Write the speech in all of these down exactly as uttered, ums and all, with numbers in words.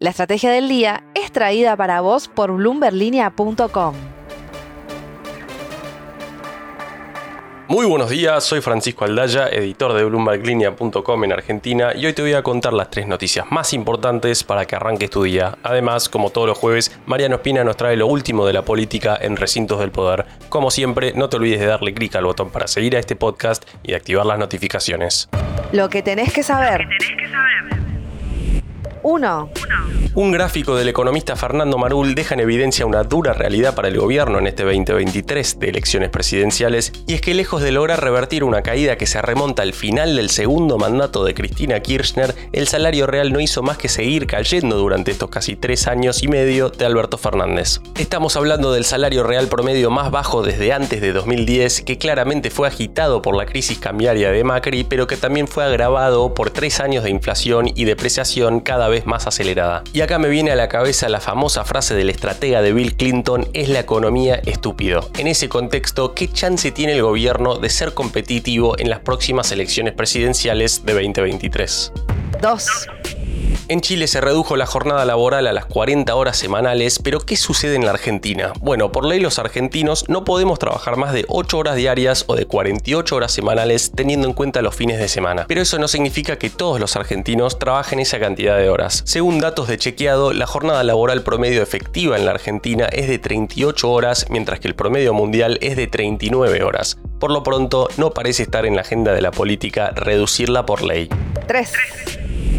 La estrategia del día es traída para vos por bloomberg linea punto com. Muy buenos días, soy Francisco Aldaya, editor de bloomberg linea punto com en Argentina, y hoy te voy a contar las tres noticias más importantes para que arranques tu día. Además, como todos los jueves, Mariano Espina nos trae lo último de la política en Recintos del Poder. Como siempre, no te olvides de darle clic al botón para seguir a este podcast y de activar las notificaciones. Lo que tenés que saber. Lo que tenés que saber. uno. Un gráfico del economista Fernando Marul deja en evidencia una dura realidad para el gobierno en este veinte veintitrés de elecciones presidenciales, y es que lejos de lograr revertir una caída que se remonta al final del segundo mandato de Cristina Kirchner, el salario real no hizo más que seguir cayendo durante estos casi tres años y medio de Alberto Fernández. Estamos hablando del salario real promedio más bajo desde antes de dos mil diez, que claramente fue agitado por la crisis cambiaria de Macri, pero que también fue agravado por tres años de inflación y depreciación cada vez más acelerada. Y acá me viene a la cabeza la famosa frase del estratega de Bill Clinton: es la economía, estúpido. En ese contexto, ¿qué chance tiene el gobierno de ser competitivo en las próximas elecciones presidenciales de veinte veintitrés? dos. En Chile se redujo la jornada laboral a las cuarenta horas semanales, pero ¿qué sucede en la Argentina? Bueno, por ley los argentinos no podemos trabajar más de ocho horas diarias o de cuarenta y ocho horas semanales, teniendo en cuenta los fines de semana. Pero eso no significa que todos los argentinos trabajen esa cantidad de horas. Según datos de Chequeado, la jornada laboral promedio efectiva en la Argentina es de treinta y ocho horas, mientras que el promedio mundial es de treinta y nueve horas. Por lo pronto, no parece estar en la agenda de la política reducirla por ley. tres.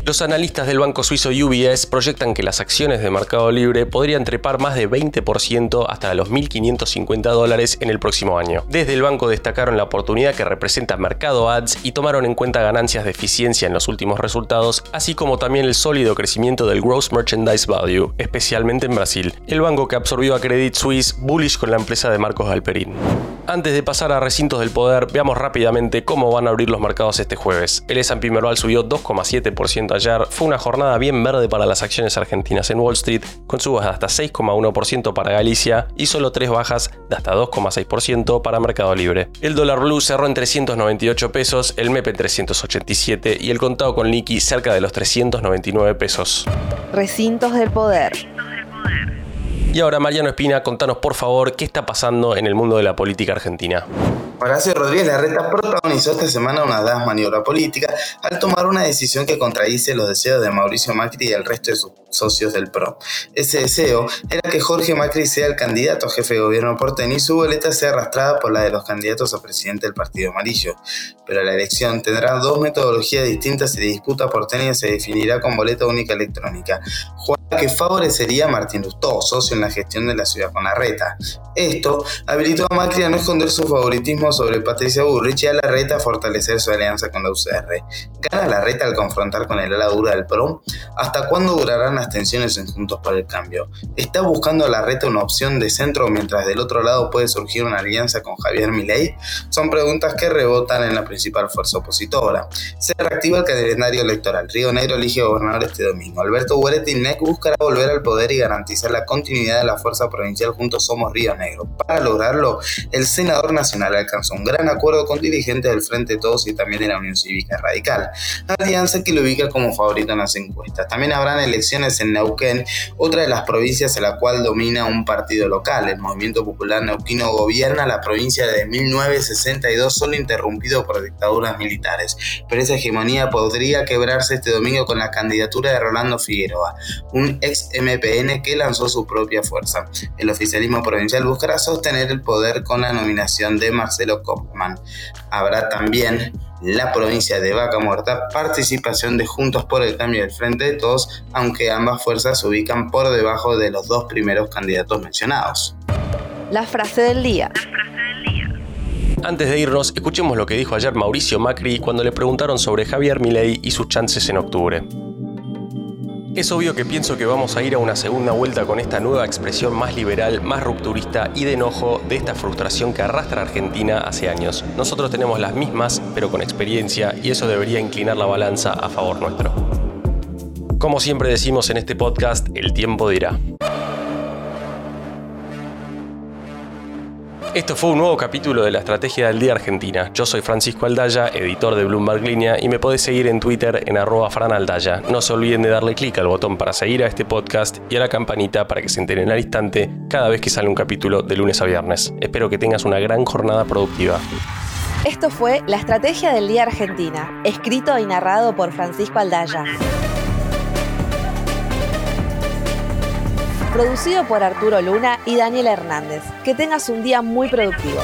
Los analistas del banco suizo U B S proyectan que las acciones de Mercado Libre podrían trepar más de veinte por ciento hasta los mil quinientos cincuenta dólares en el próximo año. Desde el banco destacaron la oportunidad que representa Mercado Ads y tomaron en cuenta ganancias de eficiencia en los últimos resultados, así como también el sólido crecimiento del Gross Merchandise Value, especialmente en Brasil, el banco que absorbió a Credit Suisse, bullish con la empresa de Marcos Galperin. Antes de pasar a Recintos del Poder, veamos rápidamente cómo van a abrir los mercados este jueves. El ese and pe Merval subió dos coma siete por ciento ayer, fue una jornada bien verde para las acciones argentinas en Wall Street, con subas de hasta seis coma uno por ciento para Galicia y solo tres bajas de hasta dos coma seis por ciento para Mercado Libre. El dólar blue cerró en trescientos noventa y ocho pesos, el M E P en trescientos ochenta y siete y el contado con liqui cerca de los trescientos noventa y nueve pesos. Recintos del Poder. Y ahora, Mariano Espina, contanos por favor qué está pasando en el mundo de la política argentina. Horacio Rodríguez Larreta protagonizó esta semana una audaz maniobra política al tomar una decisión que contradice los deseos de Mauricio Macri y el resto de sus socios del P R O. Ese deseo era que Jorge Macri sea el candidato a jefe de gobierno porteño y su boleta sea arrastrada por la de los candidatos a presidente del Partido Amarillo. Pero la elección tendrá dos metodologías distintas y la disputa porteña se definirá con boleta única electrónica, jugada que favorecería a Martín Lustó, socio en la gestión de la ciudad con Larreta. Esto habilitó a Macri a no esconder su favoritismo sobre Patricia Bullrich y a Larreta a fortalecer su alianza con la U C R. ¿Gana Larreta al confrontar con el ala dura del P R O? ¿Hasta cuándo durarán las tensiones en Juntos por el Cambio? ¿Está buscando Larreta una opción de centro mientras del otro lado puede surgir una alianza con Javier Milei? Son preguntas que rebotan en la principal fuerza opositora. Se reactiva el calendario electoral. Río Negro elige gobernador este domingo. Alberto Huertz y N E C buscará volver al poder y garantizar la continuidad de la fuerza provincial Juntos Somos Río Negro. Para lograrlo, el senador nacional alcanzó un gran acuerdo con dirigentes del Frente de Todos y también de la Unión Cívica Radical, alianza que lo ubica como favorito en las encuestas. También habrán elecciones en Neuquén, otra de las provincias en la cual domina un partido local. El Movimiento Popular Neuquino gobierna la provincia desde mil novecientos sesenta y dos, solo interrumpido por dictaduras militares, pero esa hegemonía podría quebrarse este domingo con la candidatura de Rolando Figueroa, un ex M P N que lanzó su propia fuerza. El oficialismo provincial buscará sostener el poder con la nominación de Marcelo Kaufmann. Habrá también la provincia de Vaca Muerta, participación de Juntos por el Cambio del Frente de Todos, aunque ambas fuerzas se ubican por debajo de los dos primeros candidatos mencionados. La frase del día. Antes de irnos, escuchemos lo que dijo ayer Mauricio Macri cuando le preguntaron sobre Javier Milei y sus chances en octubre. Es obvio que pienso que vamos a ir a una segunda vuelta con esta nueva expresión más liberal, más rupturista y de enojo de esta frustración que arrastra a Argentina hace años. Nosotros tenemos las mismas, pero con experiencia, y eso debería inclinar la balanza a favor nuestro. Como siempre decimos en este podcast, el tiempo dirá. Esto fue un nuevo capítulo de la Estrategia del Día Argentina. Yo soy Francisco Aldaya, editor de Bloomberg Línea, y me podés seguir en Twitter en arroba franaldaya. No se olviden de darle clic al botón para seguir a este podcast y a la campanita para que se enteren al instante cada vez que sale un capítulo de lunes a viernes. Espero que tengas una gran jornada productiva. Esto fue La Estrategia del Día Argentina, escrito y narrado por Francisco Aldaya. Producido por Arturo Luna y Daniel Hernández. Que tengas un día muy productivo.